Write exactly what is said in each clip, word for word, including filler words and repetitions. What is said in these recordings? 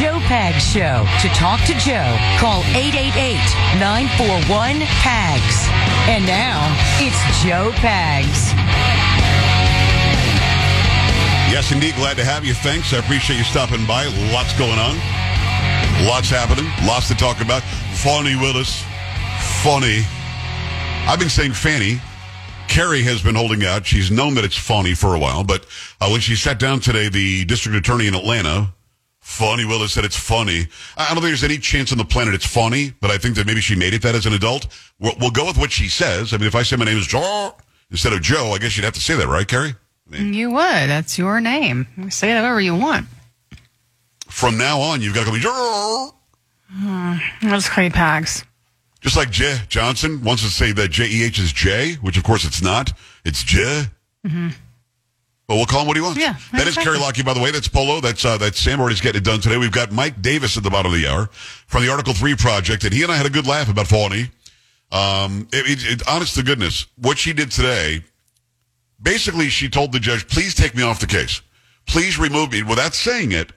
Joe Pags Show. To talk to Joe, call eight eight eight, nine four one, P A G S. And now, it's Joe Pags. Yes, indeed. Glad to have you. Thanks. I appreciate you stopping by. Lots going on. Lots happening. Lots to talk about. Fani Willis. Fani. I've been saying Fani. Carrie has been holding out. She's known that it's Fani for a while, but uh, when she sat down today, the district attorney in Atlanta, Fani Willis, said it's Fani. I don't think there's any chance on the planet it's Fani, but I think that maybe she made it that as an adult. We'll, we'll go with what she says. I mean, if I say my name is Joe instead of Joe, I guess you'd have to say that, right, Carrie? I mean, you would. That's your name. Say it however you want. From now on, you've got to call me Joe. Hmm. That's Craig Pags. Just like J. Johnson wants to say that J E H is J, which, of course, it's not. It's J. Mm-hmm. But we'll call him what he wants. Yeah, that exactly. Is Carrie Lockheed, by the way. That's Polo. That's uh, that's Sam already getting it done today. We've got Mike Davis at the bottom of the hour from the Article three Project, and he and I had a good laugh about Fani. Um, it, it, it, honest to goodness, what she did today, basically she told the judge, please take me off the case. Please remove me. Without saying it,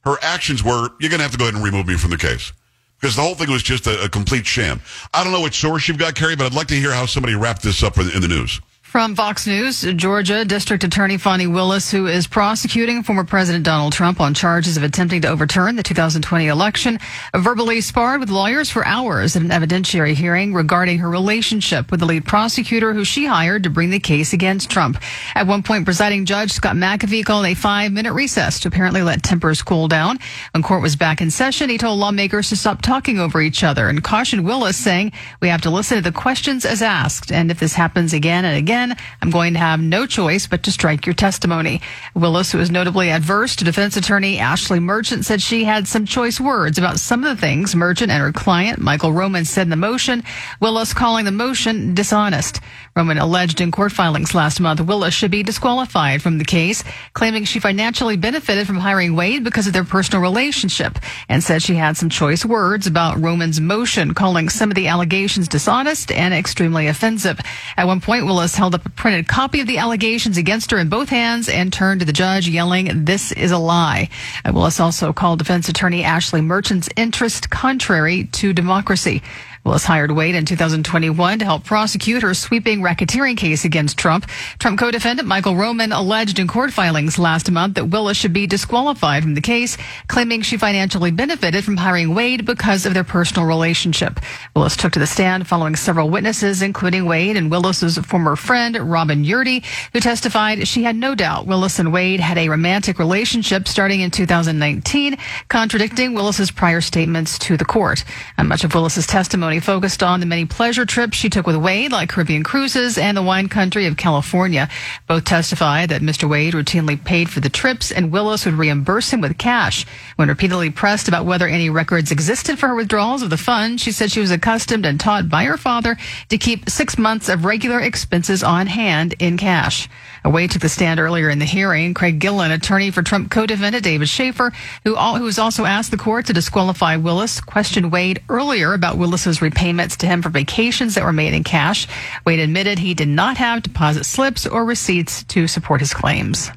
her actions were, you're going to have to go ahead and remove me from the case. Because the whole thing was just a, a complete sham. I don't know what source you've got, Carrie, but I'd like to hear how somebody wrapped this up in the news. From Fox News, Georgia District Attorney Fani Willis, who is prosecuting former President Donald Trump on charges of attempting to overturn the two thousand twenty election, verbally sparred with lawyers for hours at an evidentiary hearing regarding her relationship with the lead prosecutor who she hired to bring the case against Trump. At one point, presiding judge Scott McAfee called a five-minute recess to apparently let tempers cool down. When court was back in session, he told lawmakers to stop talking over each other and cautioned Willis, saying, we have to listen to the questions as asked, and if this happens again and again, I'm going to have no choice but to strike your testimony. Willis, who is notably adverse to defense attorney Ashley Merchant, said she had some choice words about some of the things Merchant and her client, Michael Roman, said in the motion, Willis calling the motion dishonest. Roman alleged in court filings last month Willis should be disqualified from the case, claiming she financially benefited from hiring Wade because of their personal relationship, and said she had some choice words about Roman's motion, calling some of the allegations dishonest and extremely offensive. At one point, Willis held up a printed copy of the allegations against her in both hands and turned to the judge, yelling, this is a lie. Willis also called defense attorney Ashley Merchant's interest contrary to democracy. Willis hired Wade in two thousand twenty-one to help prosecute her sweeping racketeering case against Trump. Trump co-defendant Michael Roman alleged in court filings last month that Willis should be disqualified from the case, claiming she financially benefited from hiring Wade because of their personal relationship. Willis took to the stand following several witnesses, including Wade and Willis's former friend, Robin Yurdy, who testified she had no doubt Willis and Wade had a romantic relationship starting in two thousand nineteen, contradicting Willis's prior statements to the court. And much of Willis's testimony focused on the many pleasure trips she took with Wade, like Caribbean cruises and the wine country of California. Both testified that Mister Wade routinely paid for the trips and Willis would reimburse him with cash. When repeatedly pressed about whether any records existed for her withdrawals of the fund, she said she was accustomed and taught by her father to keep six months of regular expenses on hand in cash. Wade took the stand earlier in the hearing. Craig Gillen, attorney for Trump co-defendant David Schaefer, who, all, who was also asked the court to disqualify Willis, questioned Wade earlier about Willis's repayments to him for vacations that were made in cash. Wade admitted he did not have deposit slips or receipts to support his claims.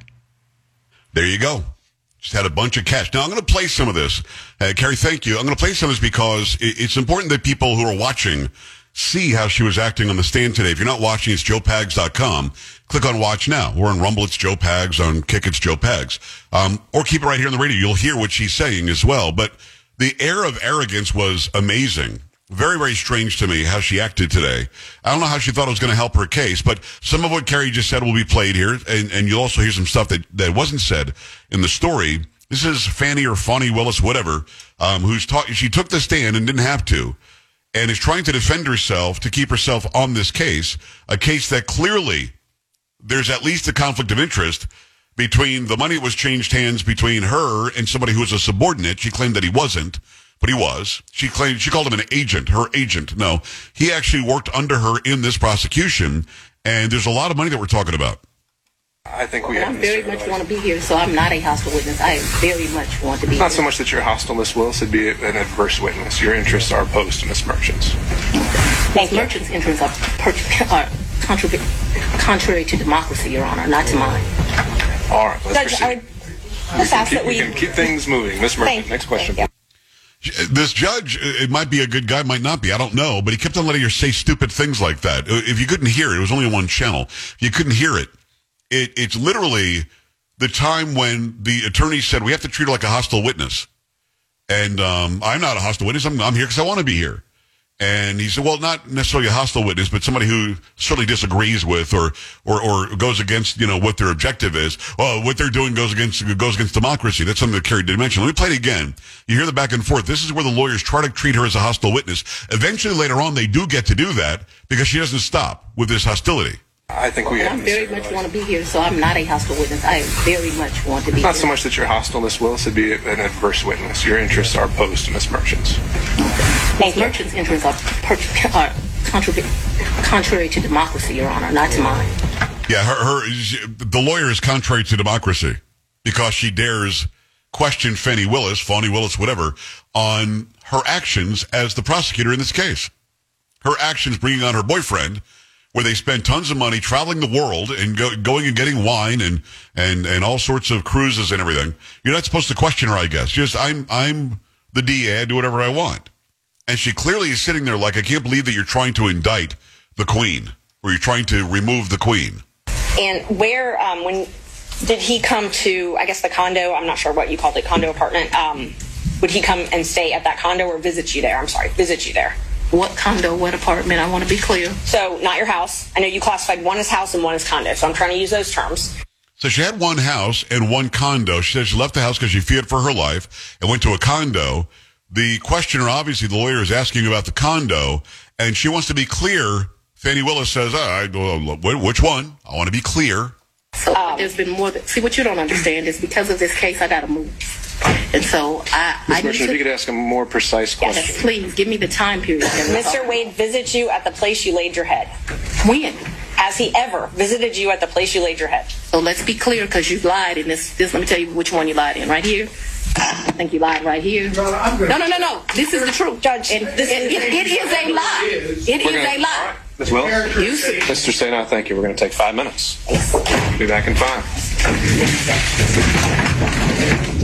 There you go. Just had a bunch of cash. Now, I'm going to play some of this. Uh, Carrie, thank you. I'm going to play some of this because it's important that people who are watching see how she was acting on the stand today. If you're not watching, it's joe pags dot com. Click on Watch Now. We're on Rumble, it's Joe Pags. On Kick, it's Joe Pags. Um, or keep it right here on the radio. You'll hear what she's saying as well. But the air of arrogance was amazing. Very, very strange to me how she acted today. I don't know how she thought it was going to help her case, but some of what Carrie just said will be played here, and, and you'll also hear some stuff that, that wasn't said in the story. This is Fani or Fani Willis, whatever, um, who's ta- she took the stand and didn't have to, and is trying to defend herself to keep herself on this case, a case that clearly there's at least a conflict of interest between the money that was changed hands between her and somebody who was a subordinate. She claimed that he wasn't, but he was. She claimed, she called him an agent, her agent. No, he actually worked under her in this prosecution, and there's a lot of money that we're talking about. I think we well, have I very much want to be here, so I'm not a hostile witness. I very much want to be it's not here. So much that you're hostile, Miz Willis, it'd be an adverse witness. Your interests are opposed to Miz Merchant's. Thank you. Merchant's interests are, per- are contra- contrary to democracy, Your Honor, not to mine. All right, let's Judge, proceed. I- the fact keep, that we, we can keep things moving. Miz Merchant, next question. This judge, it might be a good guy, might not be, I don't know, but he kept on letting her say stupid things like that. If you couldn't hear it, it was only one channel. If you couldn't hear it, it it's literally the time when the attorney said, we have to treat her like a hostile witness. And um, I'm not a hostile witness. I'm, I'm here because I want to be here. And he said, well, not necessarily a hostile witness, but somebody who certainly disagrees with or or, or goes against, you know, what their objective is. Oh, what they're doing goes against goes against democracy. That's something that Carrie did mention. Let me play it again. You hear the back and forth. This is where the lawyers try to treat her as a hostile witness. Eventually, later on, they do get to do that because she doesn't stop with this hostility. I think we. I very much want to be here, so I'm not a hostile witness. I very much want to be. It's not here. So much that you're hostile, Miz Willis, would be an adverse witness. Your interests are opposed to Miz Merchant's. Miz Merchant's interests are, per- are contra- contrary to democracy, Your Honor, not to mine. Yeah, her, her the lawyer is contrary to democracy because she dares question Fani Willis, Fani Willis, whatever, on her actions as the prosecutor in this case. Her actions bringing on her boyfriend, where they spend tons of money traveling the world and go, going and getting wine and, and, and all sorts of cruises and everything. You're not supposed to question her, I guess. Just, I'm I'm the D A, I do whatever I want. And she clearly is sitting there like, I can't believe that you're trying to indict the Queen, or you're trying to remove the Queen. And where, um, when did he come to, I guess, the condo? I'm not sure what you called it, condo apartment. Um, would he come and stay at that condo or visit you there? I'm sorry, visit you there. What condo, what apartment? I want to be clear. So, not your house. I know you classified one as house and one as condo, so I'm trying to use those terms. So she had one house and one condo. She said she left the house because she feared for her life and went to a condo. The questioner, obviously, the lawyer is asking about the condo, and she wants to be clear. Fani Willis says, I, which one? I want to be clear. So um, there's been more. That, see, what you don't understand is because of this case, I got to move. And so I, I need to, if you could ask a more precise question. Yes, please. Give me the time period. Mister Wade visits you at the place you laid your head. When? Has he ever visited you at the place you laid your head? So let's be clear, because you lied in this, this. Let me tell you which one you lied in. Right here. I think you lied right here. No, no, no, no. no. This is the truth, Judge. And this, it, it, it is a lie. It is a lie. Miz Willis? Mister Saino, thank you. We're going to take five minutes. We'll be back in five.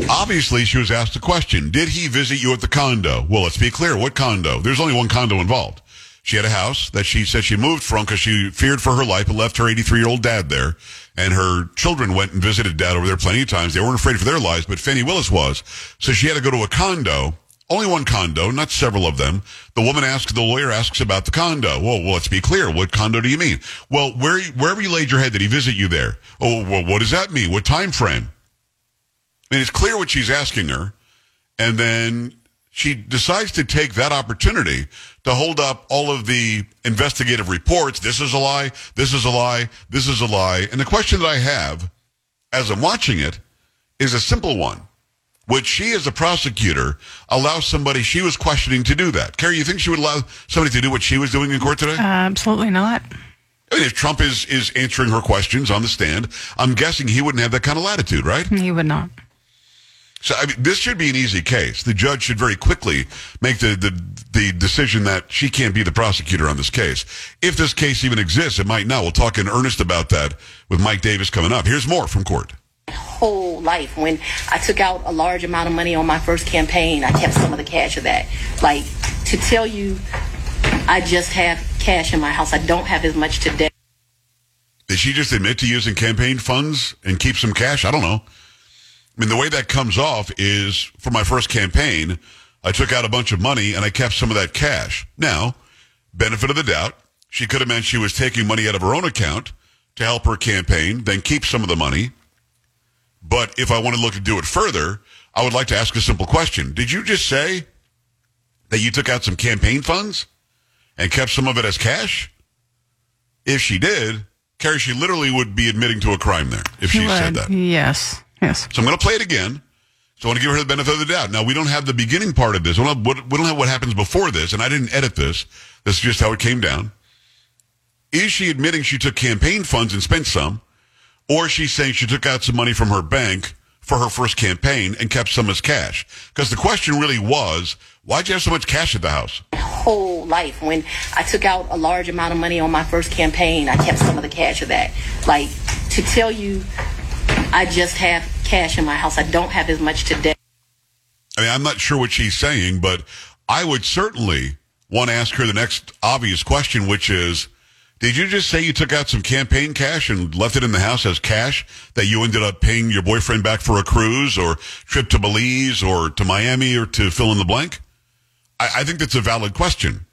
Obviously, she was asked a question. Did he visit you at the condo? Well, let's be clear. What condo? There's only one condo involved. She had a house that she said she moved from because she feared for her life and left her eighty-three-year-old dad there. And her children went and visited dad over there plenty of times. They weren't afraid for their lives, but Fani Willis was. So she had to go to a condo. Only one condo, not several of them. The woman asks, the lawyer asks about the condo. Well, well, let's be clear. What condo do you mean? Well, where, wherever you laid your head, did he visit you there? Oh, well, what does that mean? What time frame? And it's clear what she's asking her. And then she decides to take that opportunity to hold up all of the investigative reports. This is a lie. This is a lie. This is a lie. And the question that I have as I'm watching it is a simple one. Would she, as a prosecutor, allow somebody she was questioning to do that? Carrie, you think she would allow somebody to do what she was doing in court today? Uh, absolutely not. I mean, if Trump is, is answering her questions on the stand, I'm guessing he wouldn't have that kind of latitude, right? He would not. So I mean, this should be an easy case. The judge should very quickly make the, the, the decision that she can't be the prosecutor on this case. If this case even exists, it might not. We'll talk in earnest about that with Mike Davis coming up. Here's more from court. Whole life, when I took out a large amount of money on my first campaign, I kept some of the cash of that. Like, to tell you, I just have cash in my house. I don't have as much today. Did she just admit to using campaign funds and keep some cash? I don't know. I mean, the way that comes off is, for my first campaign, I took out a bunch of money and I kept some of that cash. Now, benefit of the doubt, she could have meant she was taking money out of her own account to help her campaign, then keep some of the money. But if I want to look to do it further, I would like to ask a simple question. Did you just say that you took out some campaign funds and kept some of it as cash? If she did, Carrie, she literally would be admitting to a crime there if she, she said that. Yes, yes. So I'm going to play it again. So I want to give her the benefit of the doubt. Now, we don't have the beginning part of this. We don't have, we don't have what happens before this, and I didn't edit this. This is just how it came down. Is she admitting she took campaign funds and spent some? Or she's saying she took out some money from her bank for her first campaign and kept some as cash. Because the question really was, why'd you have so much cash at the house? Whole life. When I took out a large amount of money on my first campaign, I kept some of the cash of that. Like, to tell you, I just have cash in my house. I don't have as much today. I mean, I'm not sure what she's saying, but I would certainly want to ask her the next obvious question, which is, did you just say you took out some campaign cash and left it in the house as cash that you ended up paying your boyfriend back for a cruise or trip to Belize or to Miami or to fill in the blank? I, I think that's a valid question.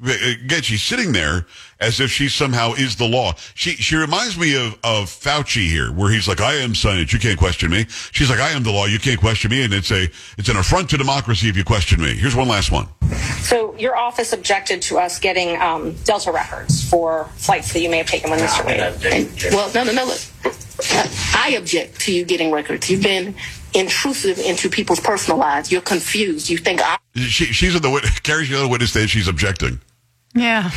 Again, she's sitting there as if she somehow is the law. She she reminds me of, of Fauci here, where he's like, I am science, you can't question me. She's like, I am the law, you can't question me. And it's a it's an affront to democracy if you question me. Here's one last one. So your office objected to us getting um, Delta records for flights that you may have taken when Mister Wade. Well, no, no, no, look. I object to you getting records. You've been intrusive into people's personal lives. You're confused. You think I... She, she's at the witness. Carrie's the other witness that she's objecting. Yeah.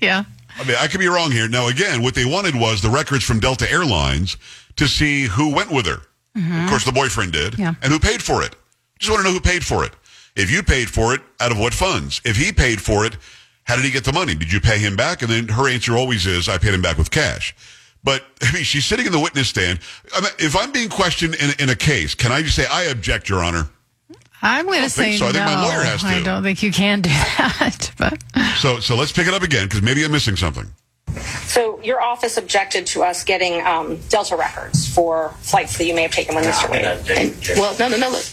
Yeah. I mean, I could be wrong here. Now, again, what they wanted was the records from Delta Airlines to see who went with her. Mm-hmm. Of course, the boyfriend did. Yeah. And who paid for it. Just want to know who paid for it. If you paid for it, out of what funds? If he paid for it, how did he get the money? Did you pay him back? And then her answer always is, I paid him back with cash. But I mean, she's sitting in the witness stand. I mean, if I'm being questioned in, in a case, can I just say, I object, Your Honor? I'm going to say so. I no. think my lawyer has to. I don't think you can do that. But so, so let's pick it up again, because maybe I'm missing something. So your office objected to us getting um, Delta records for flights that you may have taken when Mister Wade. Well, no, no, no, look.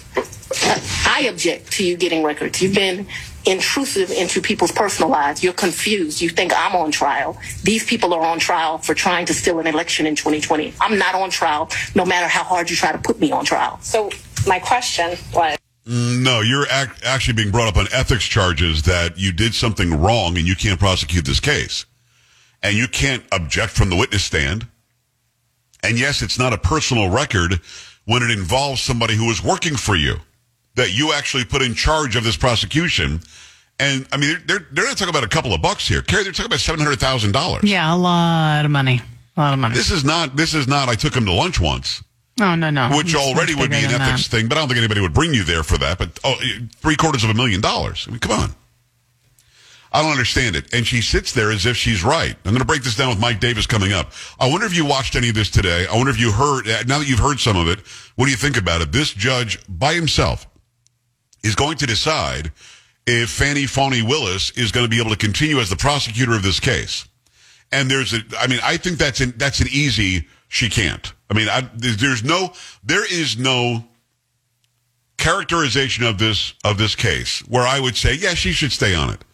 I object to you getting records. You've been intrusive into people's personal lives. You're confused. You think I'm on trial. These people are on trial for trying to steal an election in twenty twenty. I'm not on trial, no matter how hard you try to put me on trial. So my question was... No, you're act- actually being brought up on ethics charges that you did something wrong and you can't prosecute this case. And you can't object from the witness stand. And yes, it's not a personal record when it involves somebody who is working for you, that you actually put in charge of this prosecution. And, I mean, they're they're not talking about a couple of bucks here. Carrie, they're talking about seven hundred thousand dollars. Yeah, a lot of money. A lot of money. This is not, this is not I took him to lunch once. No, no, no. Which already would be an ethics thing, but I don't think anybody would bring you there for that. But oh, three quarters of a million dollars. I mean, come on. I don't understand it. And she sits there as if she's right. I'm going to break this down with Mike Davis coming up. I wonder if you watched any of this today. I wonder if you heard, now that you've heard some of it, what do you think about it? This judge by himself is going to decide if Fani Fani Willis is going to be able to continue as the prosecutor of this case. And there's a, I mean, I think that's an, that's an easy, she can't. I mean, I, there's no, there is no characterization of this, of this case where I would say, yeah, she should stay on it.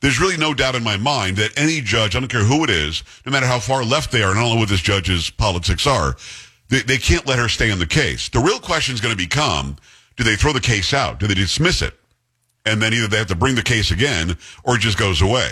There's really no doubt in my mind that any judge, I don't care who it is, no matter how far left they are, and I don't know what this judge's politics are, they, they can't let her stay on the case. The real question is going to become, do they throw the case out? Do they dismiss it? And then either they have to bring the case again or it just goes away.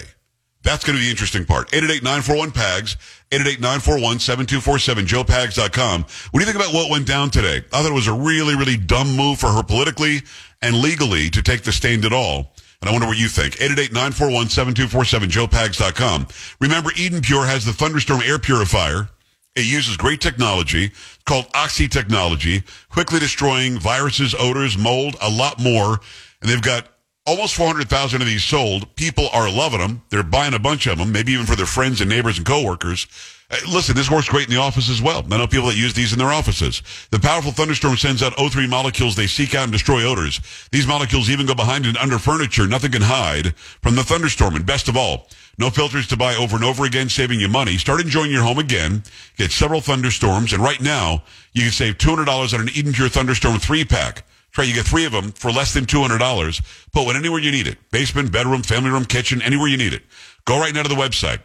That's going to be the interesting part. eight eight eight, nine four one, P A G S, eight eight eight, nine four one, seven two four seven, joe pags dot com. What do you think about what went down today? I thought it was a really, really dumb move for her politically and legally to take the stand at all. And I wonder what you think. eight eight eight, nine four one, seven two four seven, joe pags dot com. Remember, Eden Pure has the Thunderstorm air purifier. It uses great technology called Oxy technology, quickly destroying viruses, odors, mold, a lot more. And they've got almost four hundred thousand of these sold. People are loving them. They're buying a bunch of them, maybe even for their friends and neighbors and coworkers. Uh, listen, this works great in the office as well. I know people that use these in their offices. The powerful Thunderstorm sends out O three molecules they seek out and destroy odors. These molecules even go behind and under furniture. Nothing can hide from the Thunderstorm. And best of all, no filters to buy over and over again, saving you money. Start enjoying your home again. Get several Thunderstorms. And right now, you can save two hundred dollars on an Eden Pure Thunderstorm three-pack. Try, you get three of them for less than two hundred dollars. Put one anywhere you need it. Basement, bedroom, family room, kitchen, anywhere you need it. Go right now to the website,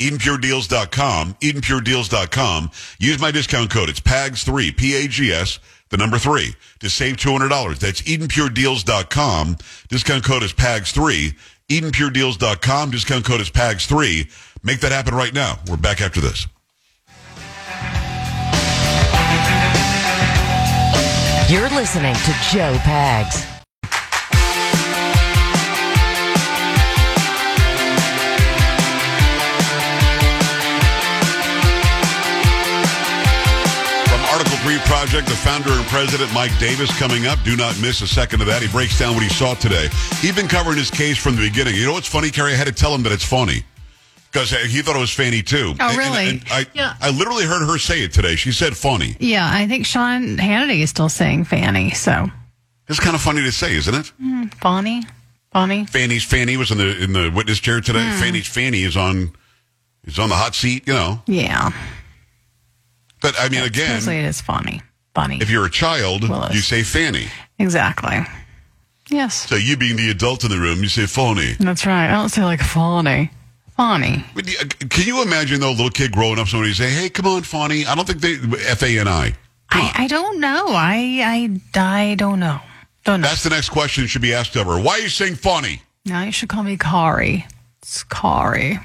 eden pure deals dot com, eden pure deals dot com. Use my discount code. It's P A G S three, P A G S, the number three, to save two hundred dollars. That's eden pure deals dot com. Discount code is P A G S three, eden pure deals dot com. Discount code is P A G S three. Make that happen right now. We're back after this. You're listening to Joe Pags. From Article three Project, the founder and president, Mike Davis, coming up. Do not miss a second of that. He breaks down what he saw today. He's been covering his case from the beginning. You know what's funny, Carrie? I had to tell him that it's funny. because he thought it was Fani too. Oh, really? And, and I, yeah. I literally heard her say it today. She said Fani. Yeah, I think Sean Hannity is still saying Fani, so. It's kind of funny to say, isn't it? Mm, Fani. Fani. Fani's Fani was in the in the witness chair today. Mm. Fani's Fani is on is on the hot seat, you know. Yeah. But, I mean, yeah, again. Usually it is Fani. Fani. If you're a child, Willis. You say Fani. Exactly. Yes. So you being the adult in the room, you say Fani. That's right. I don't say like Fani. Fani. Can you imagine, though, a little kid growing up, somebody say, hey, come on, Fani. I don't think they, F A N I. I, I don't know. I, I, I don't know. Don't know. That's the next question should be asked of her. Why are you saying Fani? Now you should call me Carrie. It's Carrie.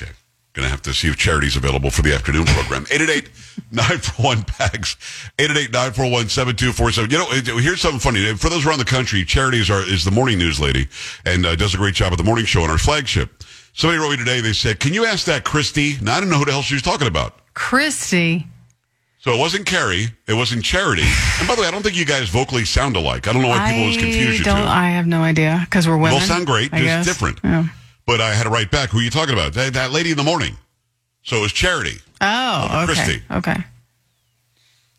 Okay. Going to have to see if charity's available for the afternoon program. eight eight eight, nine four one, P A G S. eight eight eight, nine four one, seven two four seven. You know, here's something funny. For those around the country, charities are, is the morning news lady and uh, does a great job at the morning show on our flagship. Somebody wrote me today, they said, can you ask that Christy? Now, I don't know who the hell she was talking about. Christy. So it wasn't Carrie. It wasn't Charity. And by the way, I don't think you guys vocally sound alike. I don't know why people always confuse you two. I have no idea, because we're women. Both sound great, I just guess. Different. Yeah. But I had to write back, who are you talking about? That, that lady in the morning. So it was Charity. Oh, okay. Christy. Okay.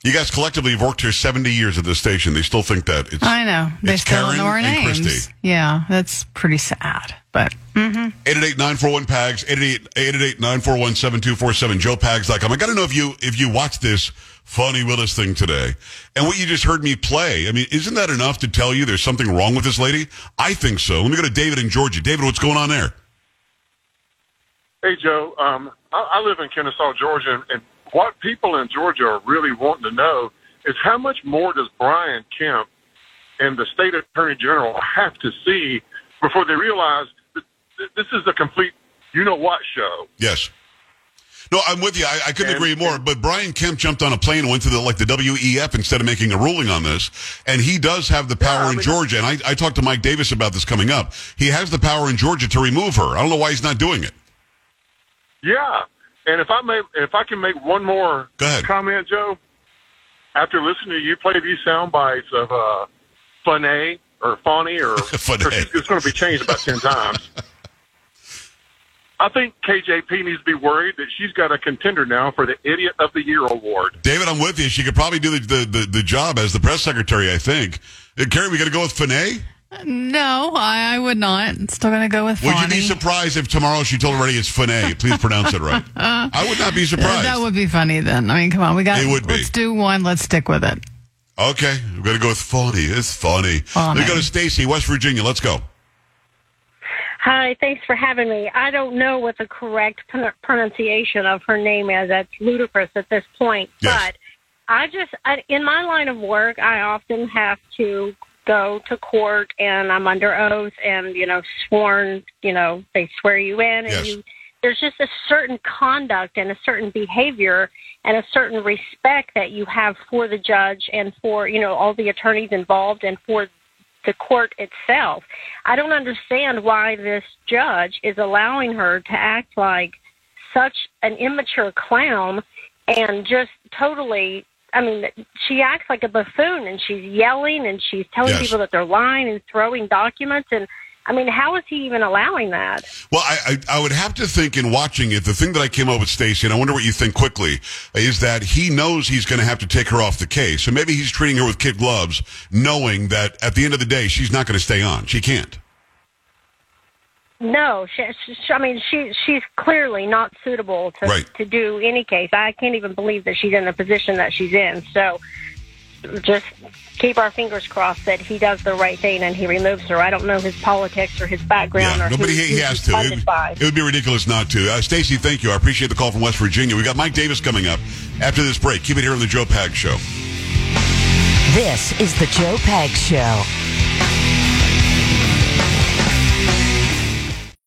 You guys collectively have worked here seventy years at this station. They still think that it's I know. They it's still Karen know our names. And Christy. Yeah, that's pretty sad, but... Mm-hmm. eight eight eight, nine four one, P A G S, eight eight eight, nine four one, seven two four seven, joe pags dot com. I got to know if you if you watched this Fani Willis thing today and what you just heard me play. I mean, isn't that enough to tell you there's something wrong with this lady? I think so. Let me go to David in Georgia. David, what's going on there? Hey, Joe. Um, I, I live in Kennesaw, Georgia, and, and what people in Georgia are really wanting to know is how much more does Brian Kemp and the state attorney general have to see before they realize this is a complete you-know-what show. Yes. No, I'm with you. I, I couldn't and, agree more. And, but Brian Kemp jumped on a plane and went to the, like the W E F instead of making a ruling on this. And he does have the power yeah, I mean, in Georgia. And I, I talked to Mike Davis about this coming up. He has the power in Georgia to remove her. I don't know why he's not doing it. Yeah. And if I may, if I can make one more comment, Joe, after listening to you play these sound bites of uh, Fani or Fani or, Fani. or it's going to be changed about ten times. I think K J P needs to be worried that she's got a contender now for the Idiot of the Year award. David, I'm with you. She could probably do the the, the, the job as the press secretary, I think. Uh, Carrie, we going to go with Fani? No, I, I would not. I'm still going to go with Fani. Would you be surprised if tomorrow she told everybody it's Fani? Please pronounce it right. uh, I would not be surprised. That would be funny then. I mean, come on. We got. It would be. Let's do one. Let's stick with it. Okay. We're going to go with Fani. It's Fani. Fani. Let's go to Stacy, West Virginia. Let's go. Hi, thanks for having me. I don't know what the correct pronunciation of her name is. That's ludicrous at this point. Yes. But I just, I, in my line of work, I often have to go to court and I'm under oath and, you know, sworn, you know, they swear you in. And yes. you, there's just a certain conduct and a certain behavior and a certain respect that you have for the judge and for, you know, all the attorneys involved and for the court itself. I don't understand why this judge is allowing her to act like such an immature clown and just totally, I mean, she acts like a buffoon and she's yelling and she's telling yes. people that they're lying and throwing documents. And I mean, how is he even allowing that? Well, I, I I would have to think in watching it, the thing that I came up with, Stacey, and I wonder what you think quickly, is that he knows he's going to have to take her off the case. So maybe he's treating her with kid gloves, knowing that at the end of the day, she's not going to stay on. She can't. No, she, she, I mean, she she's clearly not suitable to, right. to do any case. I can't even believe that she's in the position that she's in. So... just keep our fingers crossed that he does the right thing and he removes her. I don't know his politics or his background. Yeah, or nobody who, he has to. It would, it would be ridiculous not to. Uh, Stacy, thank you. I appreciate the call from West Virginia. We got Mike Davis coming up after this break. Keep it here on the Joe Pags Show. This is the Joe Pags Show.